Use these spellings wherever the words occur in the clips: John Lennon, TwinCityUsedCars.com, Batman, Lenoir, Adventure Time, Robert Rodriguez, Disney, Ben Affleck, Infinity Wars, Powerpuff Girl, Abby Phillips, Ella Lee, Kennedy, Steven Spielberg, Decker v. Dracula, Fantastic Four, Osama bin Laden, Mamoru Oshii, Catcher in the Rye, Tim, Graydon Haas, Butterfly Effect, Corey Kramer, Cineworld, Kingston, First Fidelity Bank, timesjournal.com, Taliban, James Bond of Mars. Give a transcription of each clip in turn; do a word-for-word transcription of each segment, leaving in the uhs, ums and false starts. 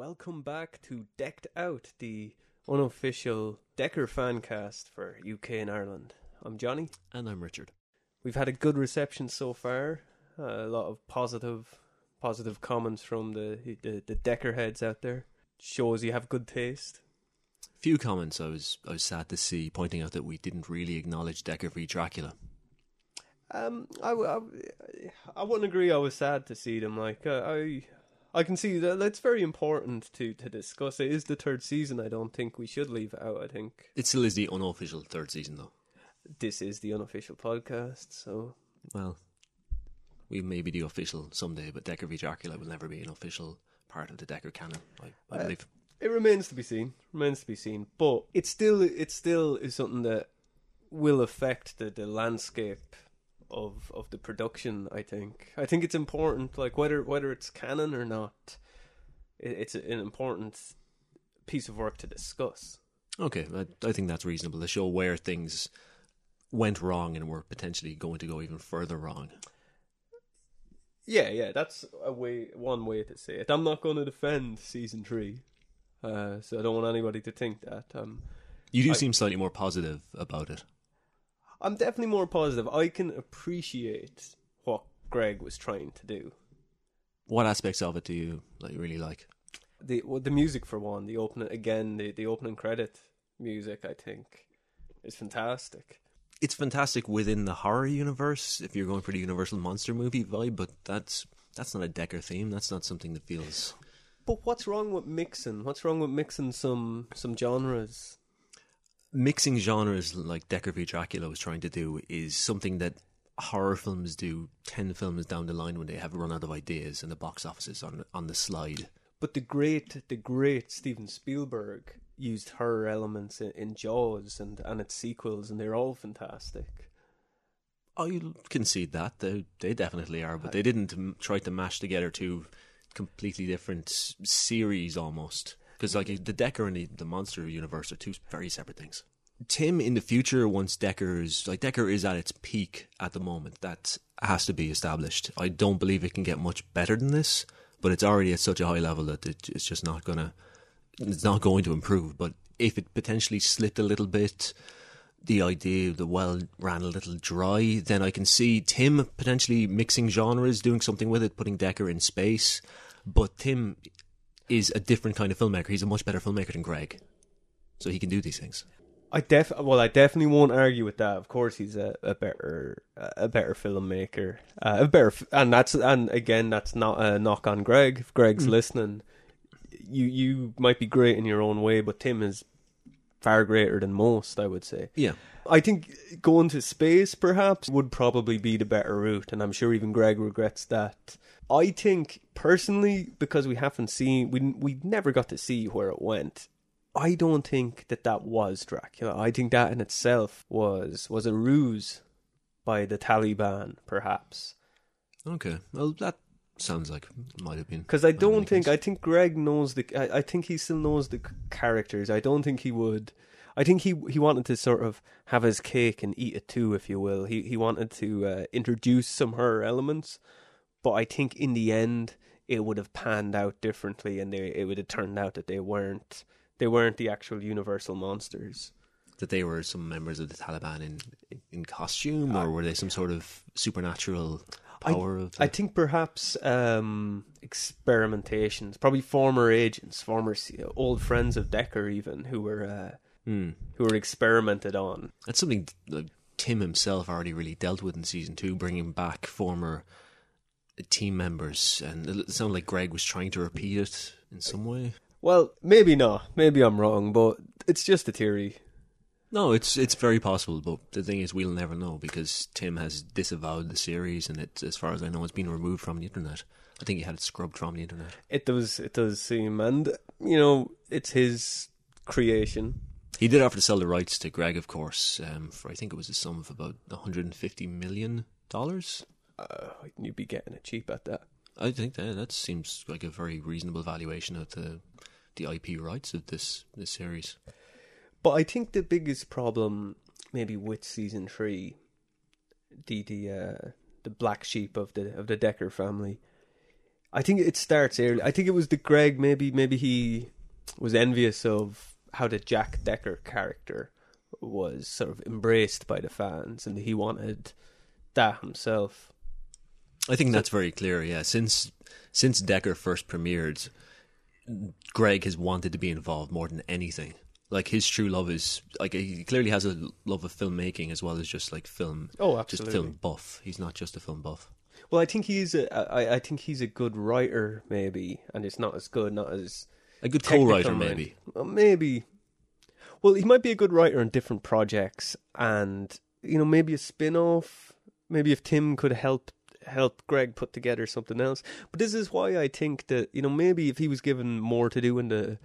Welcome back to Decked Out, the unofficial Decker fan cast for U K and Ireland. I'm Johnny. And I'm Richard. We've had a good reception so far. Uh, a lot of positive positive comments from the, the, the Decker heads out there. Shows you have good taste. Few comments I was I was sad to see, pointing out that we didn't really acknowledge Decker v. Dracula. Um, I, I, I wouldn't agree I was sad to see them. Like, uh, I... I can see that it's very important to, to discuss. It is the third season. I don't think we should leave it out, I think. It still is the unofficial third season, though. This is the unofficial podcast, so... Well, we may be the official someday, but Decker v. Dracula will never be an official part of the Decker canon, I, I uh, believe. It remains to be seen. Remains to be seen. But it still, it still is something that will affect the, the landscape... Of, of the production, I think. I think it's important, like whether whether it's canon or not, it, it's an important piece of work to discuss. Okay, I, I think that's reasonable, to show where things went wrong and were potentially going to go even further wrong. Yeah, yeah, that's a way, one way to say it. I'm not going to defend season three, uh, so I don't want anybody to think that. Um, you do I, seem slightly more positive about it. I'm definitely more positive. I can appreciate what Greg was trying to do. What aspects of it do you like, really like? The well, the music, for one. The opening again, the, the opening credit music, I think, is fantastic. It's fantastic within the horror universe, if you're going for the Universal Monster movie vibe, but that's that's not a Decker theme. That's not something that feels... But what's wrong with mixing? What's wrong with mixing some some genres? Mixing genres like Decker v. Dracula was trying to do is something that horror films do ten films down the line when they have run out of ideas and the box office is on, on the slide. But the great the great Steven Spielberg used horror elements in, in Jaws and, and its sequels, and they're all fantastic. I concede that. They, they definitely are, but they didn't try to mash together two completely different series almost. Because like the Decker and the, the monster universe are two very separate things. Tim, in the future, once Decker's like Decker is at its peak at the moment, that has to be established. I don't believe it can get much better than this, but it's already at such a high level that it, it's just not gonna, it's not going to improve. But if it potentially slipped a little bit, the idea of the well ran a little dry, then I can see Tim potentially mixing genres, doing something with it, putting Decker in space. But Tim is a different kind of filmmaker. He's a much better filmmaker than Greg, so he can do these things. I def well, I definitely won't argue with that. Of course, he's a, a better, a better filmmaker, uh, a better, and that's and again, that's not a knock on Greg. If Greg's mm. listening, you you might be great in your own way, but Tim is far greater than most, I would say. Yeah, I think going to space perhaps would probably be the better route, and I'm sure even Greg regrets that. I think, personally, because we haven't seen... We we never got to see where it went. I don't think that that was Dracula. I think that in itself was was a ruse by the Taliban, perhaps. Okay. Well, that sounds like it might have been... Because I don't think... I think Greg knows the... I, I think he still knows the characters. I don't think he would... I think he he wanted to sort of have his cake and eat it too, if you will. He, he wanted to uh, introduce some horror elements... But I think in the end, it would have panned out differently, and they, it would have turned out that they weren't they weren't the actual Universal monsters. That they were some members of the Taliban in in costume, or were they some sort of supernatural power? I, of the... I think perhaps um, experimentations, probably former agents, former old friends of Decker, even who were uh, mm. who were experimented on. That's something that Tim himself already really dealt with in season two, bringing back former team members, and it sounded like Greg was trying to repeat it in some way. Well, maybe not. Maybe I'm wrong, but it's just a theory. No, it's it's very possible, but the thing is we'll never know because Tim has disavowed the series, and it, as far as I know, it's been removed from the internet. I think he had it scrubbed from the internet. It does, it does seem, and, you know, it's his creation. He did offer to sell the rights to Greg, of course, um, for I think it was a sum of about one hundred fifty million dollars. Uh, you'd be getting it cheap at that. I think that that seems like a very reasonable valuation of the the I P rights of this, this series. But I think the biggest problem, maybe with season three, the the uh, the black sheep of the of the Decker family, I think it starts early. I think it was the Greg, maybe maybe he was envious of how the Jack Decker character was sort of embraced by the fans, and he wanted that himself. I think so, that's very clear, yeah. Since since Decker first premiered, Greg has wanted to be involved more than anything. Like, his true love is, like, he clearly has a love of filmmaking as well as just, like, film. Oh, absolutely. Just film buff. He's not just a film buff. Well, I think he's a, I, I think he's a good writer, maybe, and it's not as good, not as... A good co-writer, maybe. Well, maybe. Well, he might be a good writer on different projects, and, you know, maybe a spin-off, maybe if Tim could help help Greg put together something else. But this is why I think that, you know, maybe if he was given more to do in the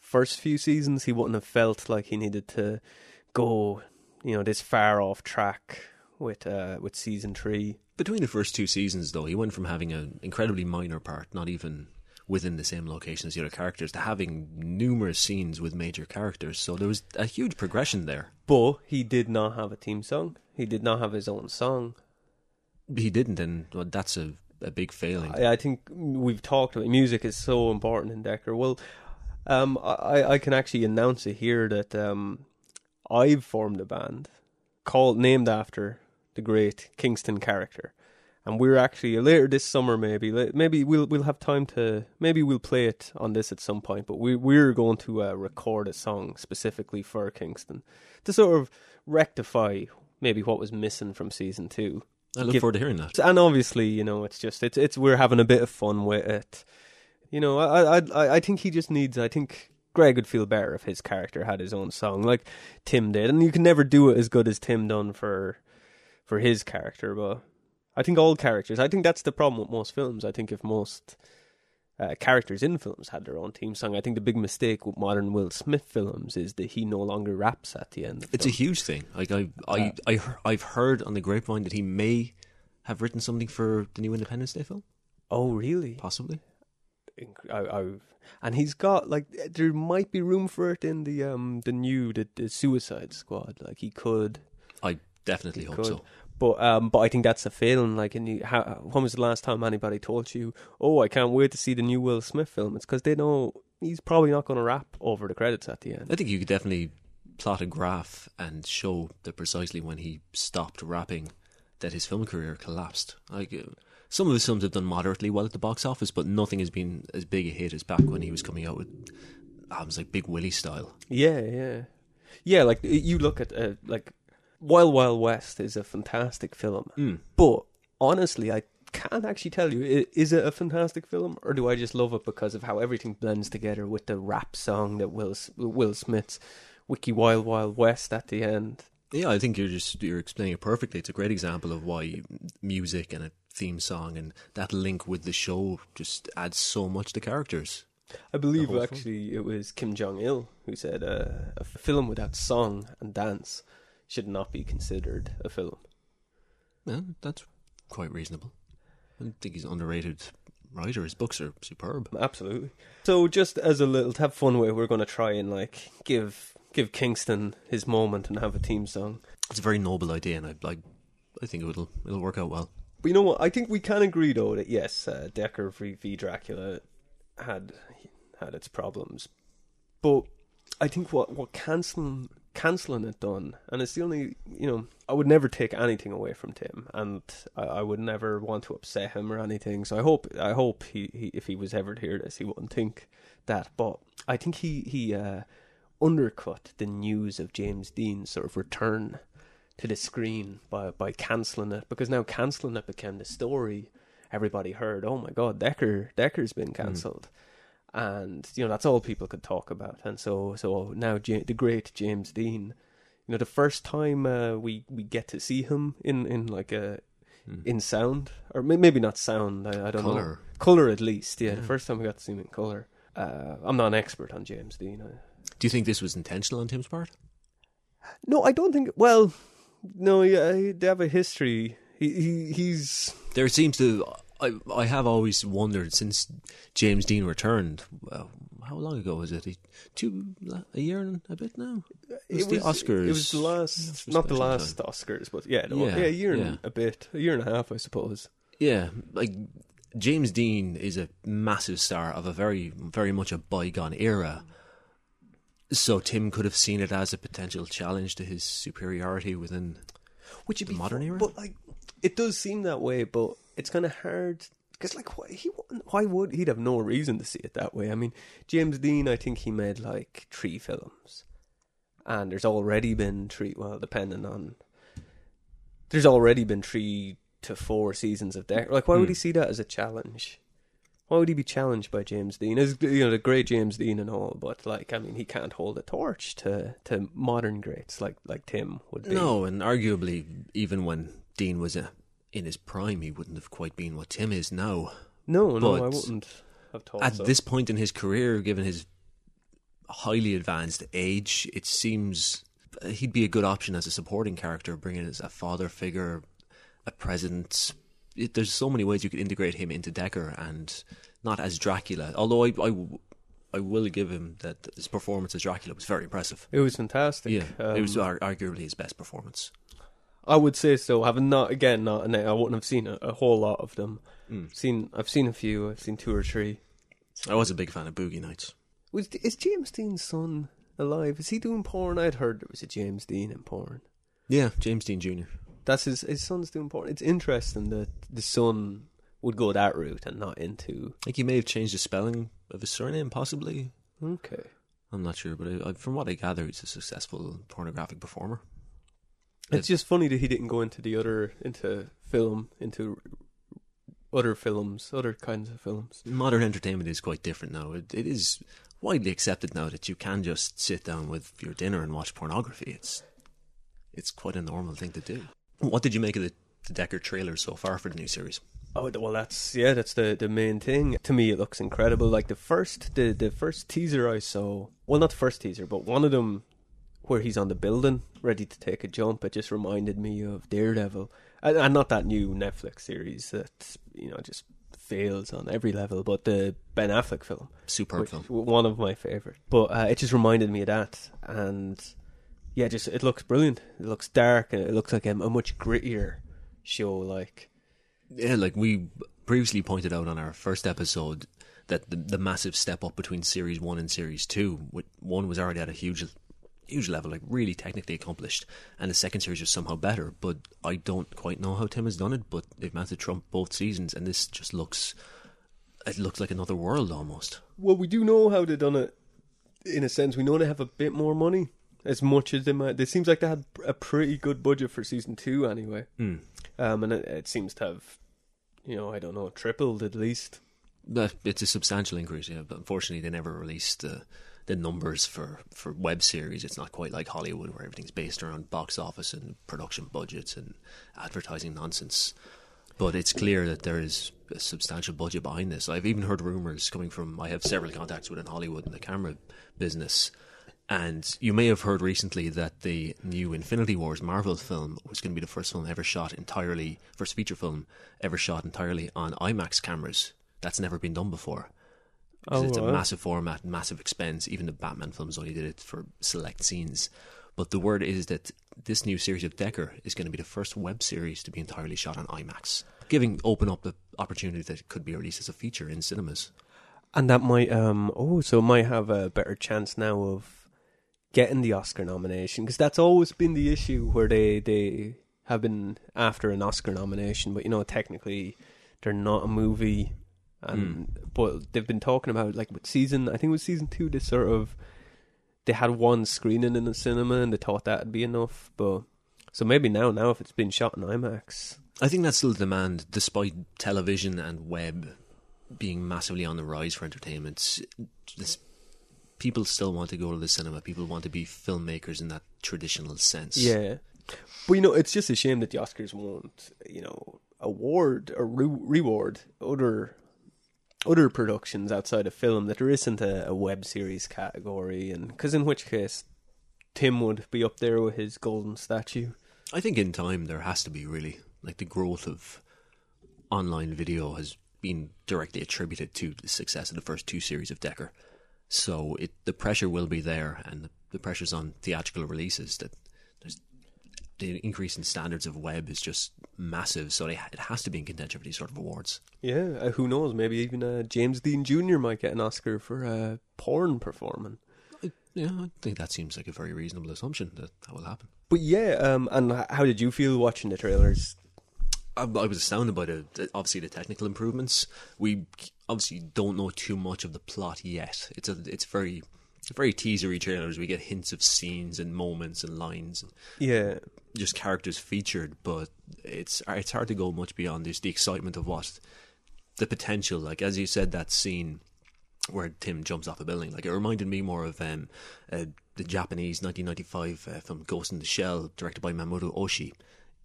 first few seasons, he wouldn't have felt like he needed to go, you know, this far off track with uh, with season three. Between the first two seasons, though, he went from having an incredibly minor part, not even within the same location as the other characters, to having numerous scenes with major characters. So there was a huge progression there. But he did not have a theme song. He did not have his own song. He didn't, and well, that's a, a big failing. I, I think we've talked about music is so important in Decker. Well, um, I, I can actually announce it here that um, I've formed a band called named after the great Kingston character, and we're actually later this summer maybe maybe we'll we'll have time to maybe we'll play it on this at some point. But we we're going to uh, record a song specifically for Kingston to sort of rectify maybe what was missing from season two. I look Give, forward to hearing that. And obviously, you know, it's just it's it's we're having a bit of fun with it. You know, I I I think he just needs. I think Greg would feel better if his character had his own song, like Tim did. And you can never do it as good as Tim done for for his character. But I think all characters. I think that's the problem with most films. I think if most uh, characters in films had their own theme song, I think the big mistake with modern Will Smith films is that he no longer raps at the end of It's films. A huge thing. Like I I I uh, I've heard on the grapevine that he may have written something for the new Independence Day film. Oh, really? Possibly. I, I, and he's got, like, there might be room for it in the um the new the, the Suicide Squad. Like, he could. I definitely hope could. so. But um, but I think that's a failing. Like, in the, how, when was the last time anybody told you, "Oh, I can't wait to see the new Will Smith film"? It's because they know he's probably not going to rap over the credits at the end. I think you could definitely plot a graph and show that precisely when he stopped rapping, that his film career collapsed. Like. Uh, Some of his films have done moderately well at the box office, but nothing has been as big a hit as back when he was coming out with albums like Big Willie Style. Yeah, yeah. Yeah, like, you look at, uh, like, Wild Wild West is a fantastic film. Mm. But, honestly, I can't actually tell you, is it a fantastic film? Or do I just love it because of how everything blends together with the rap song that Will, Will Smith's Wiki Wild Wild West at the end? Yeah, I think you're just you're explaining it perfectly. It's a great example of why music and a theme song and that link with the show just adds so much to characters. I believe actually it was Kim Jong-il who said uh, a film without song and dance should not be considered a film. Yeah, that's quite reasonable. I think he's an underrated writer. His books are superb. Absolutely. So just as a little to have fun with, we're going to try and like give... Give Kingston his moment and have a theme song. It's a very noble idea, and I like. I think it'll it'll work out well. But you know what? I think we can agree though that yes, uh, Decker v. Dracula had had its problems, but I think what what canceling canceling it done, and it's the only you know I would never take anything away from Tim, and I, I would never want to upset him or anything. So I hope I hope he, he if he was ever to hear this, he wouldn't think that. But I think he he. Uh, undercut the news of James Dean's sort of return to the screen by, by cancelling it, because now cancelling it became the story everybody heard. Oh my god, Decker Decker's been cancelled. Mm. And you know that's all people could talk about. And so so now J- the great James Dean, you know the first time uh, we we get to see him in in like a mm. in sound, or maybe not sound, I, I don't color. know color at least yeah, yeah the first time we got to see him in color. uh, I'm not an expert on James Dean. I, Do you think this was intentional on Tim's part? No, I don't think... Well, no, yeah, they have a history. He, he he's... There seems to... I I have always wondered, since James Dean returned, well, how long ago was it? He, two A year and a bit now? It was, it was the Oscars. It was the last... Not the last time. Oscars, but yeah, no, yeah, yeah, a year yeah. and a bit. A year and a half, I suppose. Yeah, like... James Dean is a massive star of a very, very much a bygone era. So Tim could have seen it as a potential challenge to his superiority within Which the modern fun, era. But like, it does seem that way, but it's kind of hard. Because like, why, he, why would, he'd have no reason to see it that way. I mean, James Dean, I think he made like three films. And there's already been three, well, depending on... There's already been three to four seasons of Decker. Like, why mm. would he see that as a challenge? Why would he be challenged by James Dean? As you know, the great James Dean and all, but like, I mean, he can't hold a torch to, to modern greats like like Tim would be. No, and arguably, even when Dean was a, in his prime, he wouldn't have quite been what Tim is now. No, but no, I wouldn't have told At so. this point in his career, given his highly advanced age, it seems he'd be a good option as a supporting character, bringing as a father figure, a president. It, there's so many ways you could integrate him into Decker and not as Dracula. Although I, I, I will give him that his performance as Dracula was very impressive. It was fantastic. Yeah, um, it was arguably his best performance. I would say so. Having not again, not and I wouldn't have seen a, a whole lot of them. Mm. Seen, I've seen a few. I've seen two or three. I was a big fan of Boogie Nights. Was is James Dean's son alive? Is he doing porn? I'd heard there was a James Dean in porn. Yeah, James Dean Junior That's his his son's doing porn. It's interesting that the son would go that route and not into... I think he may have changed the spelling of his surname, possibly. Okay. I'm not sure, but I, from what I gather, he's a successful pornographic performer. It's it, just funny that he didn't go into the other, into film, into other films, other kinds of films. Modern entertainment is quite different now. It, it is... widely accepted now that you can just sit down with your dinner and watch pornography. It's it's quite a normal thing to do. What did you make of the, the Decker trailer so far for the new series? Oh well, that's yeah, that's the, the main thing. To me, it looks incredible. Like the first the, the first teaser I saw, well, not the first teaser, but one of them where he's on the building ready to take a jump. It just reminded me of Daredevil, and, and not that new Netflix series that you know just. fails on every level, but the Ben Affleck film, superb film, one of my favorite. But uh, it just reminded me of that, and yeah, just it looks brilliant. It looks dark, and it looks like a, a much grittier show. Like, yeah, like we previously pointed out on our first episode that the, the massive step up between series one and series two, with one was already at a huge, huge level, like really technically accomplished, and the second series was somehow better, but I don't quite know how Tim has done it, but they've managed to trump both seasons, and this just looks, it looks like another world almost. Well, we do know how they've done it, in a sense. We know they have a bit more money, as much as they might. It seems like they had a pretty good budget for season two anyway, mm. um, and it, it seems to have, you know, I don't know, tripled at least. It's a substantial increase, yeah, but unfortunately they never released uh, the numbers for, for web series. It's not quite like Hollywood where everything's based around box office and production budgets and advertising nonsense. But it's clear that there is a substantial budget behind this. I've even heard rumours coming from, I have several contacts within Hollywood in the camera business, and you may have heard recently that the new Infinity Wars Marvel film was going to be the first film ever shot entirely, first feature film ever shot entirely on IMAX cameras. That's never been done before. Oh, it's a wow. massive format, massive expense. Even the Batman films only did it for select scenes. But the word is that this new series of Decker is going to be the first web series to be entirely shot on IMAX, giving open up the opportunity that it could be released as a feature in cinemas. And that might, um, oh, so it might have a better chance now of getting the Oscar nomination, because that's always been the issue where they, they have been after an Oscar nomination, but you know, technically they're not a movie. And mm. but they've been talking about like with season, I think it was season two, they sort of they had one screening in the cinema and they thought that'd be enough. But so maybe now, now if it's been shot in IMAX, I think that's still the demand, despite television and web being massively on the rise for entertainment. This, people still want to go to the cinema. People want to be filmmakers in that traditional sense. Yeah, but you know, it's just a shame that the Oscars won't, you know, award or re- reward other. Other productions outside of film, that there isn't a, a web series category, and because in which case Tim would be up there with his golden statue. I think in time there has to be, really. Like the growth of online video has been directly attributed to the success of the first two series of Decker, so it the pressure will be there, and the, the pressure's on theatrical releases that there's the increase in standards of web is just massive, so they, it has to be in contention for these sort of awards. Yeah, uh, who knows? Maybe even uh, James Dean Junior might get an Oscar for uh, porn performing. I, yeah, I think that seems like a very reasonable assumption that that will happen. But yeah, um, and how did you feel watching the trailers? I, I was astounded by the, the obviously the technical improvements. We obviously don't know too much of the plot yet. It's a it's very. It's a very teasery trailers. We get hints of scenes and moments and lines. And yeah, just characters featured, but it's it's hard to go much beyond this. The excitement of what the potential, like as you said, that scene where Tim jumps off a building, like it reminded me more of um, uh, the Japanese nineteen ninety-five uh, film Ghost in the Shell, directed by Mamoru Oshii.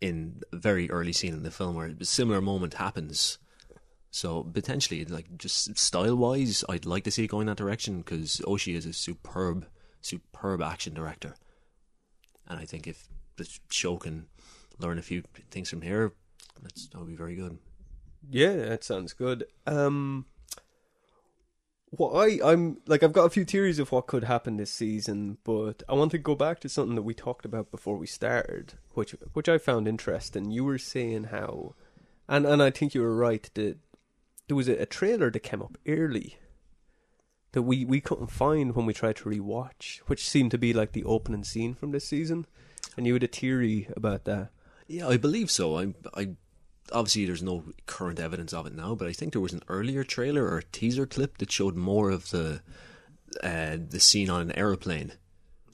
In a very early scene in the film, where a similar moment happens. So potentially, like just style-wise, I'd like to see it going that direction because Oshii is a superb, superb action director, and I think if the show can learn a few things from here, that's that'll be very good. Yeah, that sounds good. Um, what I I'm like, I've got a few theories of what could happen this season, but I want to go back to something that we talked about before we started, which which I found interesting. You were saying how, and and I think you were right that. There was a, a trailer that came up early that we, we couldn't find when we tried to rewatch, which seemed to be like the opening scene from this season. And you had a theory about that. Yeah, I believe so. I, I obviously there's no current evidence of it now, but I think there was an earlier trailer or a teaser clip that showed more of the uh, the scene on an aeroplane.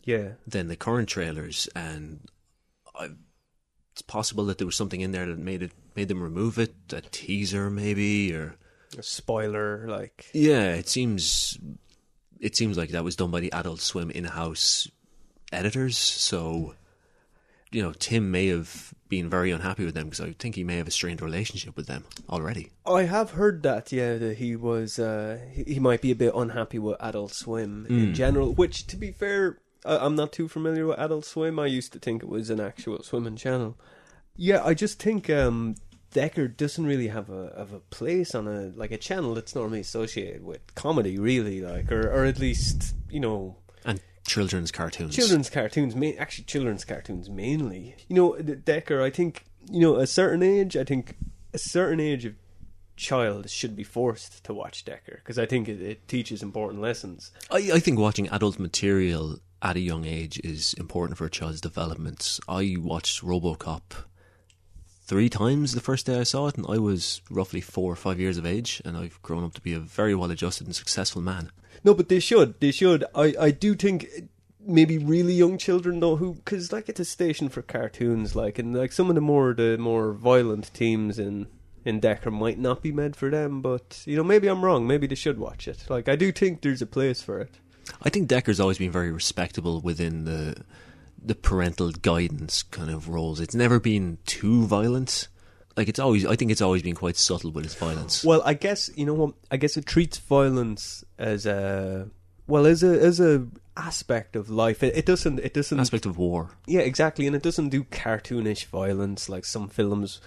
Yeah. Than the current trailers, and I, it's possible that there was something in there that made it made them remove it. A teaser, maybe, or. A spoiler, like yeah, it seems it seems like that was done by the Adult Swim in-house editors. So, you know, Tim may have been very unhappy with them because I think he may have a strained relationship with them already. I have heard that, yeah, that he was uh, he, he might be a bit unhappy with Adult Swim mm. in general. Which, to be fair, I, I'm not too familiar with Adult Swim. I used to think it was an actual swimming channel. Yeah, I just think. Um, Decker doesn't really have a have a place on a like a channel that's normally associated with comedy, really, like or or at least you know and children's cartoons, children's cartoons, ma- actually children's cartoons mainly. You know, Decker. I think you know a certain age. I think a certain age of child should be forced to watch Decker because I think it, it teaches important lessons. I I think watching adult material at a young age is important for a child's development. I watched RoboCop three times the first day I saw it, and I was roughly four or five years of age, and I've grown up to be a very well-adjusted and successful man. No, but they should. They should. I, I do think maybe really young children, though, who... Because, like, it's a station for cartoons, like, and, like, some of the more the more violent themes in, in Decker might not be meant for them, but, you know, maybe I'm wrong. Maybe they should watch it. Like, I do think there's a place for it. I think Decker's always been very respectable within the... the parental guidance kind of roles. It's never been too violent. Like it's always, I think it's always been quite subtle with its violence. Well, I guess you know what? I guess it treats violence as a well as a as a aspect of life. It, it doesn't. It doesn't aspect of war. Yeah, exactly. And it doesn't do cartoonish violence like some films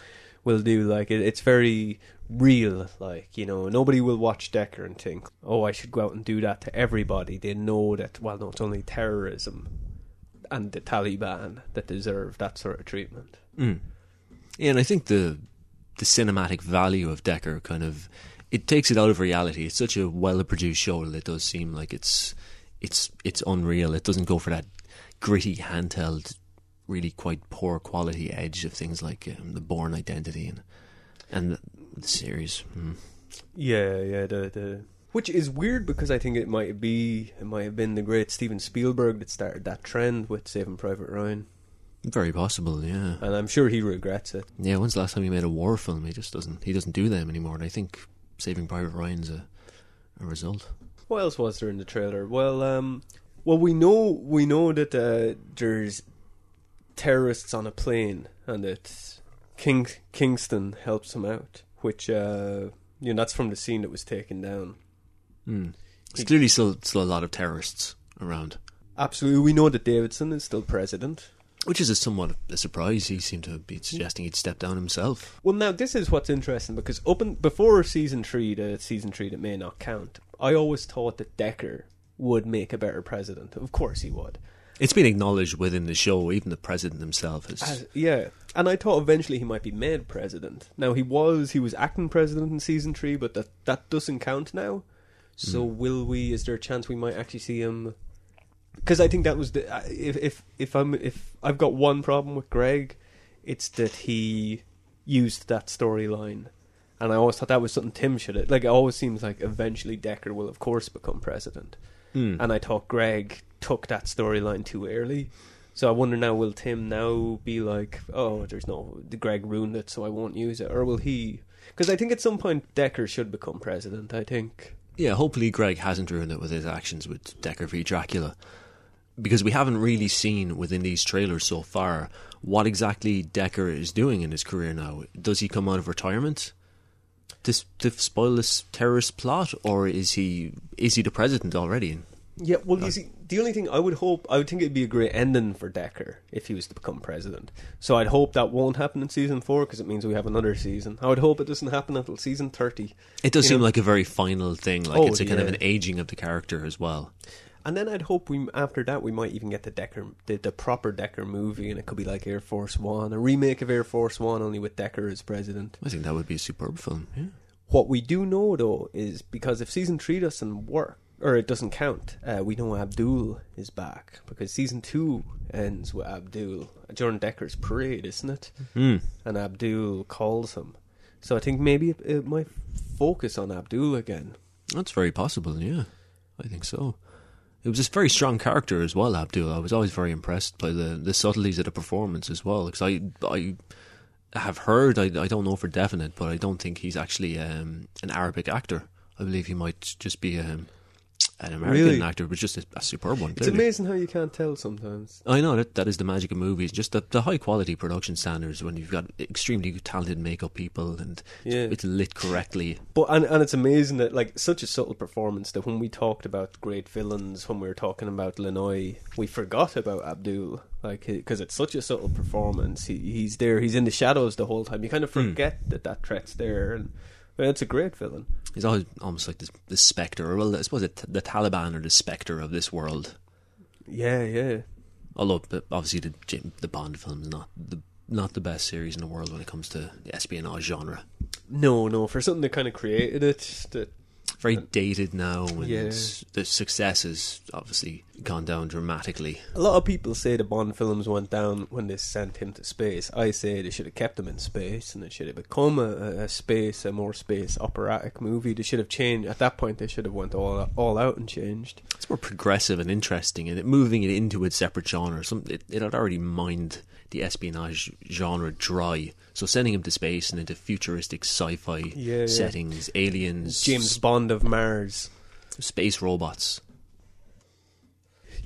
will do. Like it, it's very real. Like you know, nobody will watch Decker and think, "Oh, I should go out and do that to everybody." They know that. Well, no, it's only terrorism. And the Taliban that deserve that sort of treatment. Mm. Yeah, and I think the the cinematic value of Decker kind of it takes it out of reality. It's such a well-produced show that it does seem like it's it's it's unreal. It doesn't go for that gritty, handheld, really quite poor quality edge of things like um, the Bourne Identity and and the, the series. Mm. Yeah, yeah, the the. Which is weird because I think it might be, it might have been the great Steven Spielberg that started that trend with Saving Private Ryan. Very possible, yeah. And I'm sure he regrets it. Yeah, when's the last time he made a war film? He just doesn't, he doesn't do them anymore. And I think Saving Private Ryan's a, a result. What else was there in the trailer? Well, um, well, we know, we know that uh, there's terrorists on a plane, and that King Kingston helps them out, which uh, you know that's from the scene that was taken down. Mm. There's clearly still, still a lot of terrorists around. Absolutely. We know that Davidson is still president. Which is a somewhat of a surprise. He seemed to be suggesting he'd step down himself. Well, now, this is what's interesting, because open, before season three, the season three that may not count, I always thought that Decker would make a better president. Of course he would. It's been acknowledged within the show. Even the president himself has. Uh, yeah, and I thought eventually he might be made president. Now, he was he was acting president in season three, but that that doesn't count now. So mm. will we? Is there a chance we might actually see him? Because I think that was the if if if I'm if I've got one problem with Greg, it's that he used that storyline, and I always thought that was something Tim should have. Like, it always seems like eventually Decker will, of course, become president, mm. and I thought Greg took that storyline too early. So I wonder now, will Tim now be like, oh, there's no Greg ruined it, so I won't use it, or will he? Because I think at some point Decker should become president. I think. Yeah, hopefully Greg hasn't ruined it with his actions with Decker v. Dracula. Because we haven't really seen within these trailers so far what exactly Decker is doing in his career now. Does he come out of retirement to, to spoil this terrorist plot, or is he is he the president already? Yeah, well, you see, the only thing I would hope, I would think it'd be a great ending for Decker if he was to become president. So I'd hope that won't happen in season four, because it means we have another season. I would hope it doesn't happen until season thirty. It does you seem know? like a very final thing. Like oh, it's a kind yeah. of an aging of the character as well. And then I'd hope we after that we might even get the Decker, the, the proper Decker movie, and it could be like Air Force One, a remake of Air Force One, only with Decker as president. I think that would be a superb film. Yeah. What we do know though is, because if season three doesn't work or it doesn't count, uh, we know Abdul is back, because season two ends with Abdul during Decker's parade, isn't it? Mm. And Abdul calls him, so I think maybe it, it might focus on Abdul again. That's very possible. Yeah, I think so. It was a very strong character as well, Abdul. I was always very impressed by the, the subtleties of the performance as well. Because I, I have heard, I, I don't know for definite, but I don't think he's actually um, an Arabic actor. I believe he might just be um, an American really? actor, but just a, a superb one. Clearly. It's amazing how you can't tell sometimes. I know, that that is the magic of movies. Just the, the high-quality production standards when you've got extremely talented makeup people and yeah. it's lit correctly. But and, and it's amazing that, like, such a subtle performance that when we talked about great villains, when we were talking about Lenoir, we forgot about Abdul. Like, because it's such a subtle performance. He, he's there, he's in the shadows the whole time. You kind of forget mm. that that threat's there, and well, it's a great villain. He's always almost like this, this spectre, or well, I suppose it, the Taliban are the spectre of this world. Yeah, yeah. Although, obviously, the the Bond film is not the not the best series in the world when it comes to the espionage genre. No, no, for something that kind of created it, that very dated now, and yeah. the success has obviously gone down dramatically. A lot of people say the Bond films went down when they sent him to space. I say they should have kept him in space, and they should have become a, a space, a more space operatic movie. They should have changed. At that point, they should have went all all out and changed. It's more progressive and interesting, and it, moving it into its separate genre. Some, it, it had already mined the espionage genre dry. So sending him to space and into futuristic sci-fi yeah, settings, yeah. aliens, James Bond of Mars, space robots.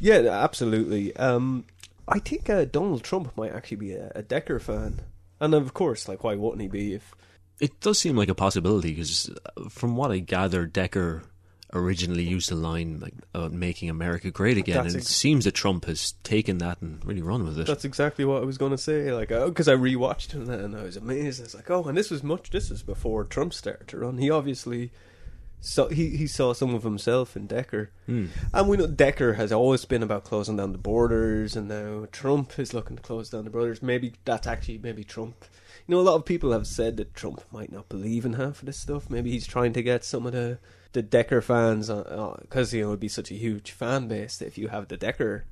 Yeah, absolutely. Um, I think uh, Donald Trump might actually be a, a Decker fan, and of course, like, why wouldn't he be? If it does seem like a possibility, because from what I gather, Decker originally used the line like uh, "Making America Great Again," that's and ex- it seems that Trump has taken that and really run with it. That's exactly what I was going to say. Like, because uh, I rewatched it and I was amazed. I was like, "Oh, and this was much. This was before Trump started to run." He obviously saw he, he saw some of himself in Decker, mm. and we know Decker has always been about closing down the borders, and now Trump is looking to close down the borders. Maybe that's actually maybe Trump. You know, a lot of people have said that Trump might not believe in half of this stuff. Maybe he's trying to get some of the. The Decker fans, because uh, you know, it would be such a huge fan base that if you have the Decker,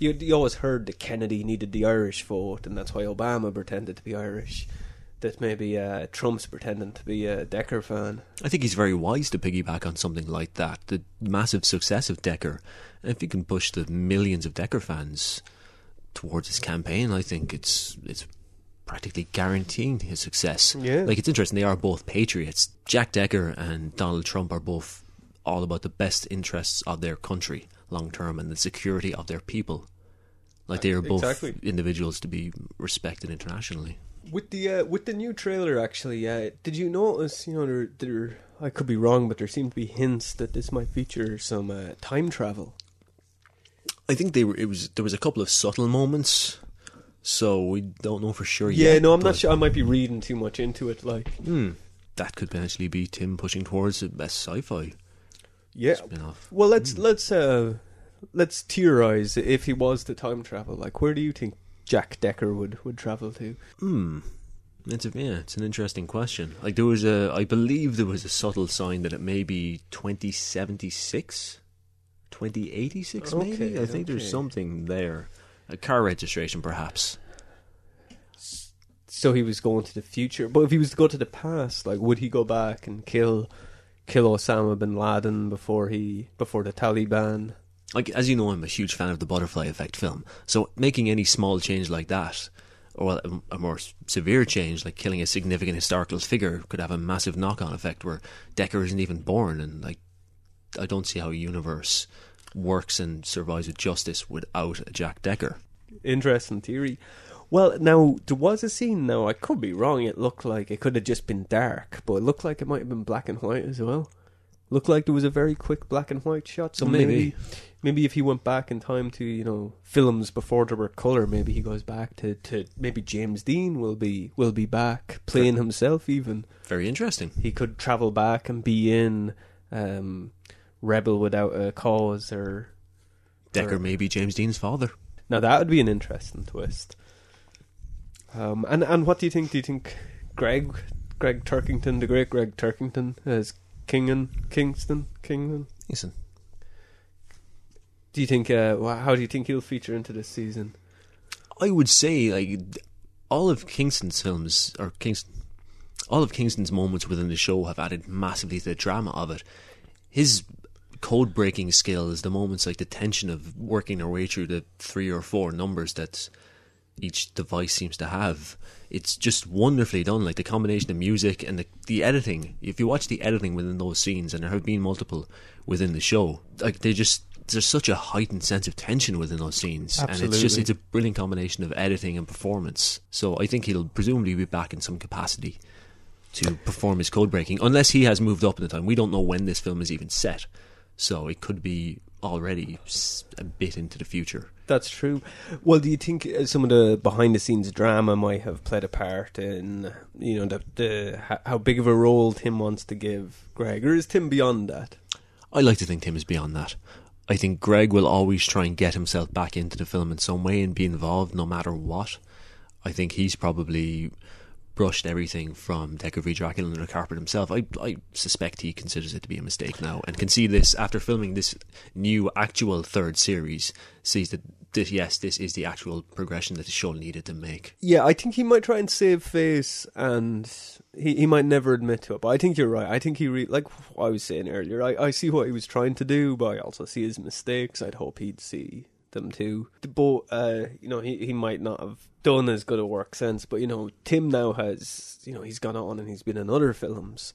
you, you always heard that Kennedy needed the Irish vote, and that's why Obama pretended to be Irish. That maybe uh, Trump's pretending to be a Decker fan. I think he's very wise to piggyback on something like that, the massive success of Decker. And if you can push the millions of Decker fans towards his campaign, I think it's it's. practically guaranteeing his success. Yeah. Like, it's interesting, they are both patriots. Jack Decker and Donald Trump are both all about the best interests of their country long term and the security of their people. Like, they are both exactly. individuals to be respected internationally. With the uh, with the new trailer, actually, uh, did you notice, you know, there, there, I could be wrong, but there seemed to be hints that this might feature some uh, time travel. I think they were, it was there was a couple of subtle moments. So we don't know for sure yet. Yeah, no, I'm not sure. I might be reading too much into it. Like, mm, that could potentially be Tim pushing towards the best sci-fi. Yeah. Spin-off. Well, let's mm. let's uh, let's theorize if he was to time travel. Like, where do you think Jack Decker would, would travel to? Hmm. It's a, yeah, it's an interesting question. Like, there was a, I believe there was a subtle sign that it may be twenty seventy-six, twenty eighty-six, okay, maybe. I think okay. there's something there. A car registration, perhaps. So he was going to the future, but if he was to go to the past, like, would he go back and kill kill Osama bin Laden before he before the Taliban? Like, as you know, I'm a huge fan of the butterfly effect film. So making any small change like that, or a more severe change, like killing a significant historical figure, could have a massive knock-on effect where Decker isn't even born. And, like, I don't see how a universe works and survives with justice without a Jack Decker. Interesting theory. Well, now, there was a scene, now, I could be wrong, it looked like it could have just been dark, but it looked like it might have been black and white as well. Looked like there was a very quick black and white shot, so maybe... maybe Maybe if he went back in time to, you know, films before there were colour, maybe he goes back to, to maybe James Dean will be will be back playing himself even. Very interesting. He could travel back and be in um, Rebel Without a Cause, or Decker or, may be James Dean's father. Now that would be an interesting twist. Um, and and what do you think? Do you think Greg Greg Turkington, the great Greg Turkington, is Kingan Kingston Kingdon? Listen. Do you think? Uh, how do you think he'll feature into this season? I would say, like, all of Kingston's films, or Kingston, all of Kingston's moments within the show have added massively to the drama of it. His code-breaking skills, the moments, like the tension of working their way through the three or four numbers that each device seems to have. It's just wonderfully done. Like, the combination of music and the, the editing. If you watch the editing within those scenes, and there have been multiple within the show, like, they just. There's such a heightened sense of tension within those scenes. Absolutely. And it's just it's a brilliant combination of editing and performance. So I think he'll presumably be back in some capacity to perform his code breaking, unless he has moved up in the time. We don't know when this film is even set, so it could be already a bit into the future. That's true. Well, do you think some of the behind the scenes drama might have played a part in, you know, the, the how big of a role Tim wants to give Greg, or is Tim beyond that? I like to think Tim is beyond that. I think Greg will always try and get himself back into the film in some way and be involved no matter what. I think he's probably brushed everything from Decker v. Dracula under the carpet himself. I, I suspect he considers it to be a mistake now, and can see this after filming this new actual third series, sees that this, yes, this is the actual progression that the show needed to make. Yeah, I think he might try and save face, and he, he might never admit to it, but I think you're right. I think he, re- like I was saying earlier, I, I see what he was trying to do, but I also see his mistakes. I'd hope he'd see them too. But, uh, you know, he, he might not have done as good a work since, but, you know, Tim now has, you know, he's gone on and he's been in other films.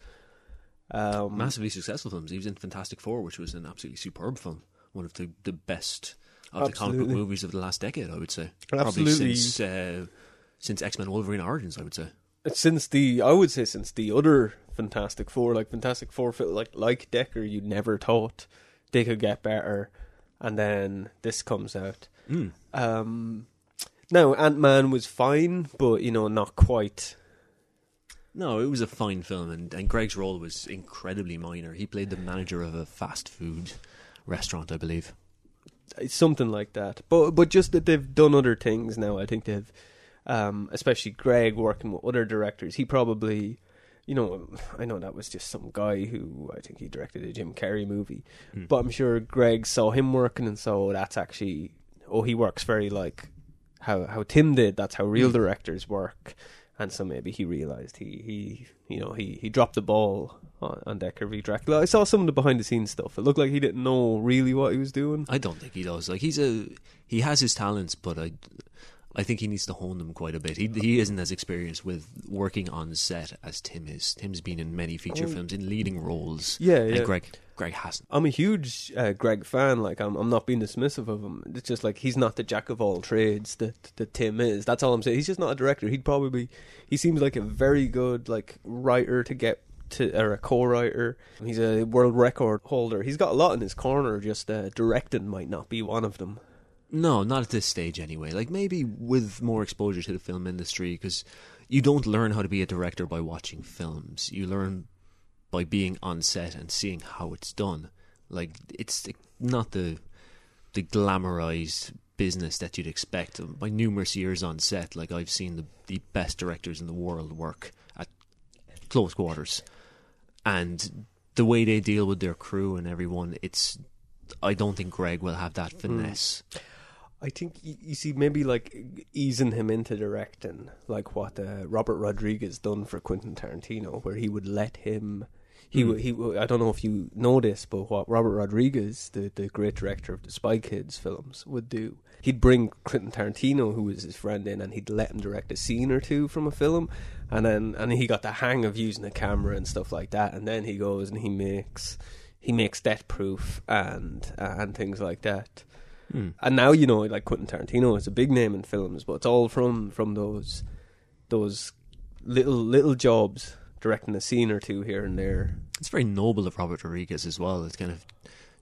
Um, Massively successful films. He was in Fantastic Four, which was an absolutely superb film. One of the, the best of absolutely. The comic book movies of the last decade, I would say. Absolutely. Probably since, uh, since X-Men Wolverine Origins, I would say. Since the, I would say since the other Fantastic Four, like Fantastic Four, like like Decker, you never thought they could get better, and then this comes out. Mm. Um, now, Ant-Man was fine, but, you know, not quite. No, it was a fine film, and, and Greg's role was incredibly minor. He played the manager of a fast food restaurant, I believe. Something like that. But but just that they've done other things now. I think they've, um, especially Greg working with other directors. He probably, you know, I know that was just some guy who, I think he directed a Jim Carrey movie. Mm. But I'm sure Greg saw him working and so that's actually, oh, he works very like how, how Tim did. That's how real mm. directors work. And so maybe he realised he, he, you know, he, he dropped the ball on, on Decker v. Dracula. I saw some of the behind-the-scenes stuff. It looked like he didn't know really what he was doing. I don't think he does. Like, he's a he has his talents, but I, I think he needs to hone them quite a bit. He he isn't as experienced with working on set as Tim is. Tim's been in many feature oh. films in leading roles. Yeah, yeah. And Greg Greg hasn't. I'm a huge uh, Greg fan. Like, I'm I'm not being dismissive of him. It's just like he's not the jack of all trades that that Tim is. That's all I'm saying. He's just not a director. He'd probably he seems like a very good like writer to get to, or a co-writer. He's a world record holder. He's got a lot in his corner. Just uh, directing might not be one of them. No, not at this stage anyway. Like, maybe with more exposure to the film industry, because you don't learn how to be a director by watching films. You learn by being on set and seeing how it's done. Like, it's not the the glamorized business that you'd expect. By numerous years on set, like, I've seen the, the best directors in the world work at close quarters, and the way they deal with their crew and everyone, it's, I don't think Greg will have that finesse. Mm. I think, you see, maybe like easing him into directing, like what uh, Robert Rodriguez done for Quentin Tarantino, where he would let him... He, mm. he. I don't know if you know this, but what Robert Rodriguez, the, the great director of the Spy Kids films, would do, he'd bring Quentin Tarantino, who was his friend, in, and he'd let him direct a scene or two from a film, and then and he got the hang of using a camera and stuff like that, and then he goes and he makes he makes Death Proof and uh, and things like that. Mm. And now, you know, like, Quentin Tarantino is a big name in films, but it's all from from those those little little jobs, directing a scene or two here and there. It's very noble of Robert Rodriguez as well. It's kind of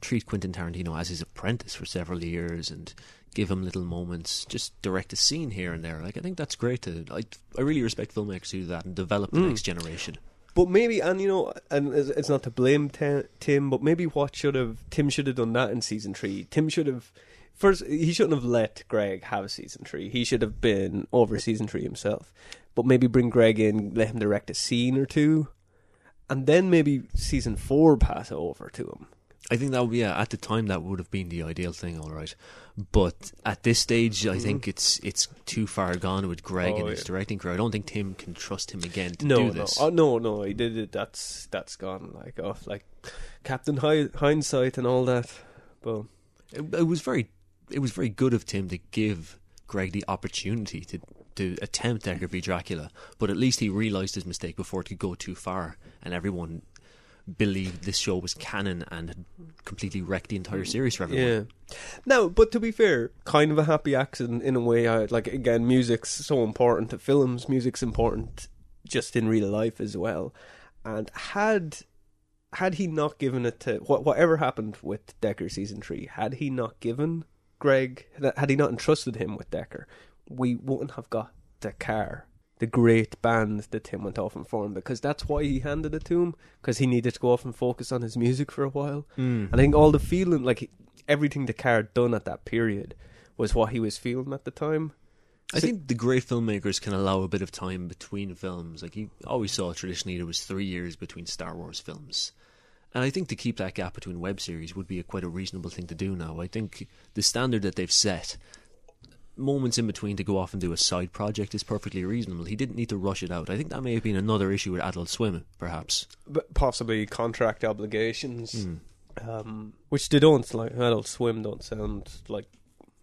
treat Quentin Tarantino as his apprentice for several years and give him little moments, just direct a scene here and there. Like, I think that's great. To, I I really respect filmmakers who do that and develop the mm. next generation. But maybe, and you know, and it's not to blame Tim, but maybe what should have Tim should have done that in season three. Tim should have first. He shouldn't have let Greg have season three. He should have been over season three himself. But maybe bring Greg in, let him direct a scene or two, and then maybe season four pass it over to him. I think that would be, yeah, at the time, that would have been the ideal thing, all right. But at this stage, mm-hmm. I think it's it's too far gone with Greg oh, and his yeah. directing career. I don't think Tim can trust him again to no, do this. No, oh, no, no, he did it. That's that's gone. Like oh, like Captain Hindsight and all that. But it, it was very it was very good of Tim to give Greg the opportunity to. to attempt Decker v. Dracula, but at least he realised his mistake before it could go too far, and everyone believed this show was canon and had completely wrecked the entire series for everyone. Yeah. Now, but to be fair, kind of a happy accident in a way. I, like, again, music's so important to films, music's important just in real life as well, and had had he not given it to, wh- whatever happened with Decker season three, had he not given Greg, had he not entrusted him with Decker, we wouldn't have got the car, the great band that Tim went off and formed, because that's why he handed it to him, because he needed to go off and focus on his music for a while. Mm. And I think all the feeling, like everything the car done at that period was what he was feeling at the time. I so, think the great filmmakers can allow a bit of time between films. Like, you always saw traditionally there was three years between Star Wars films. And I think to keep that gap between web series would be a, quite a reasonable thing to do now. I think the standard that they've set, moments in between to go off and do a side project, is perfectly reasonable. He didn't need to rush it out. I think that may have been another issue with Adult Swim, perhaps. But possibly contract obligations, mm. um, which they don't, like Adult Swim don't sound like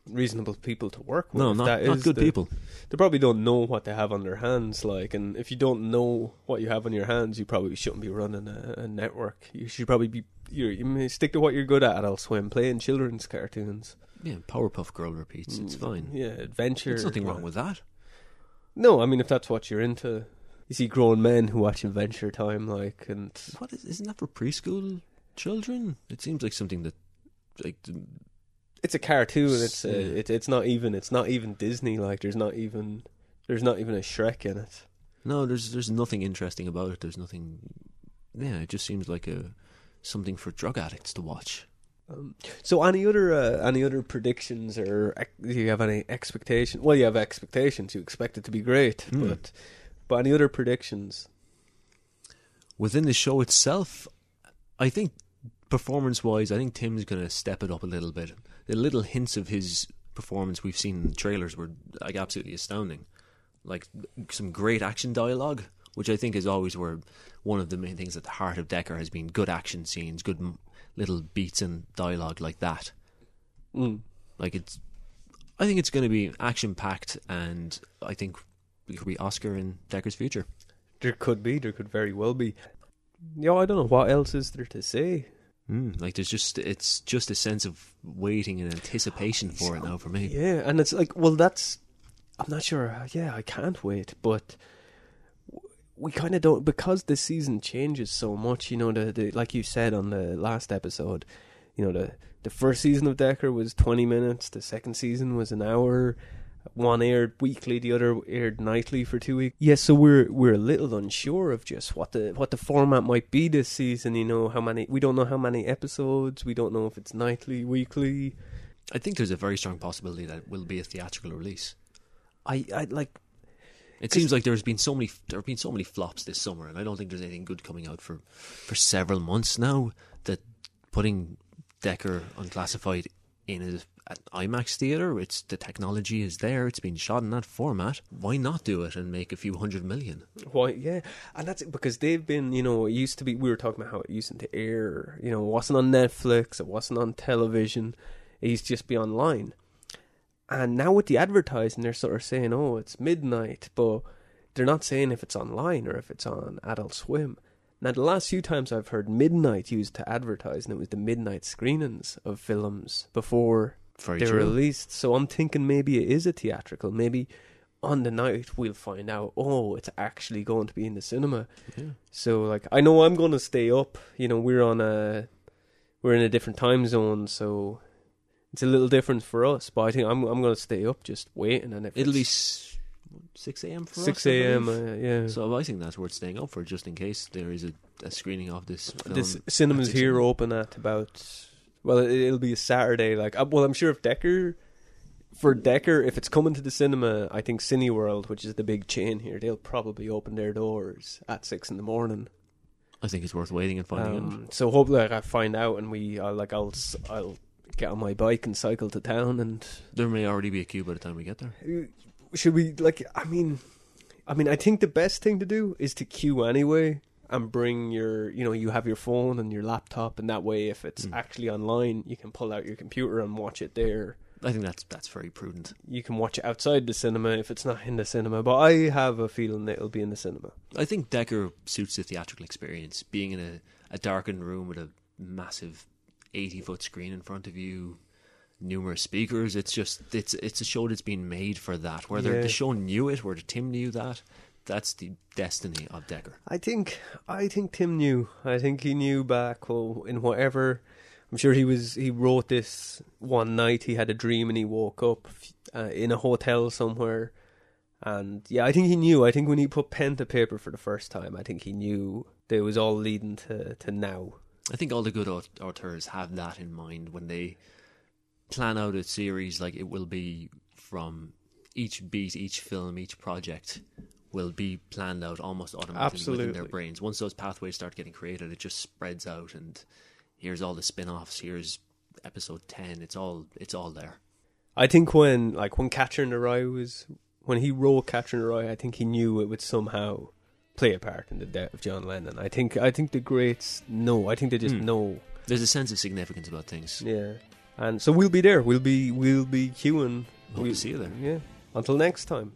reasonable people to work with. No, not, that not is good the, people. They probably don't know what they have on their hands, like, and if you don't know what you have on your hands, you probably shouldn't be running a, a network. You should probably be, you're, you may stick to what you're good at, Adult Swim, playing children's cartoons. Yeah, Powerpuff Girl repeats, it's fine. Yeah, adventure. There's nothing wrong with that. No, I mean, if that's what you're into. You see grown men who watch Adventure Time, like, and... What is, isn't that for preschool children? It seems like something that, like... It's a cartoon, it's a, yeah. it, it's not even, it's not even Disney, like, there's not even, there's not even a Shrek in it. No, there's there's nothing interesting about it, there's nothing, yeah, it just seems like a something for drug addicts to watch. Um, so any other uh, any other predictions, or ex- do you have any expectations? Well, you have expectations. You expect it to be great, mm. but but any other predictions within the show itself? I think performance-wise, I think Tim's going to step it up a little bit. The little hints of his performance we've seen in the trailers were, like, absolutely astounding. Like, some great action dialogue, which I think is always where one of the main things at the heart of Decker has been good action scenes, good m- little beats and dialogue like that. Mm. Like, it's, I think it's going to be action packed, and I think it could be Oscar in Decker's future. There could be, there could very well be. Yeah, I don't know what else is there to say. Mm, like, there's just, it's just a sense of waiting and anticipation for it now for me. Yeah, and it's like, well, that's, I'm not sure. Yeah, I can't wait, but. We kind of don't, because the season changes so much, you know, the, the like you said on the last episode, you know, the, the first season of Decker was twenty minutes, the second season was an hour, one aired weekly, the other aired nightly for two weeks. Yeah, so we're we're a little unsure of just what the what the format might be this season, you know, how many, we don't know how many episodes, we don't know if it's nightly, weekly, I think there's a very strong possibility that it will be a theatrical release. I, I like. It seems like there's been so many there have been so many flops this summer, and I don't think there's anything good coming out for, for several months now. That putting Decker Unclassified in a, an IMAX theater, it's the technology is there. It's been shot in that format. Why not do it and make a few hundred million? Why, yeah, and that's it, because they've been, you know, it used to be, we were talking about how it used to air. You know, it wasn't on Netflix. It wasn't on television. It used to just be online. And now with the advertising, they're sort of saying, oh, it's midnight, but they're not saying if it's online or if it's on Adult Swim. Now, the last few times I've heard midnight used to advertise, and it was the midnight screenings of films before Very they're true. released. So I'm thinking maybe it is a theatrical. Maybe on the night we'll find out, oh, it's actually going to be in the cinema. Yeah. So, like, I know I'm going to stay up. You know, we're on a, we're in a different time zone, so... It's a little different for us, but I think I'm I'm going to stay up just waiting. And if it'll be six a.m. for us. six a.m., uh, yeah. So I think that's worth staying up for, just in case there is a, a screening of this film. This cinema's here open at about, well, it, it'll be a Saturday. Like, well, I'm sure if Decker, for Decker, if it's coming to the cinema, I think Cineworld, which is the big chain here, they'll probably open their doors at six in the morning. I think it's worth waiting and finding um, out. So hopefully like, I find out and we, uh, like, I'll, I'll, get on my bike and cycle to town, and there may already be a queue by the time we get there. Should we, like, I mean, I mean, I think the best thing to do is to queue anyway and bring your, you know, you have your phone and your laptop, and that way, if it's mm. actually online, you can pull out your computer and watch it there. I think that's that's very prudent. You can watch it outside the cinema if it's not in the cinema, but I have a feeling that it'll be in the cinema. I think Decker suits the theatrical experience, being in a, a darkened room with a massive eighty foot screen in front of you, numerous speakers. It's just it's it's a show that's been made for that. Whether yeah. the show knew it, whether Tim knew that, that's the destiny of Decker. I think I think Tim knew. I think he knew back oh, in whatever. I'm sure he was. He wrote this one night. He had a dream and he woke up uh, in a hotel somewhere. And yeah, I think he knew. I think when he put pen to paper for the first time, I think he knew that it was all leading to, to now. I think all the good auteurs have that in mind when they plan out a series. Like, it will be from each beat, each film, each project will be planned out almost automatically Absolutely. within their brains. Once those pathways start getting created, it just spreads out, and here's all the spin-offs, here's episode ten. It's all it's all there. I think when like when Catcher in the Rye was when he wrote Catcher in the Rye, I think he knew it would somehow play a part in the death of John Lennon. I think I think the greats know. I think they just mm. know. There's a sense of significance about things. Yeah, and so we'll be there. We'll be we'll be queuing. Hope we'll, to see you there. Yeah. Until next time.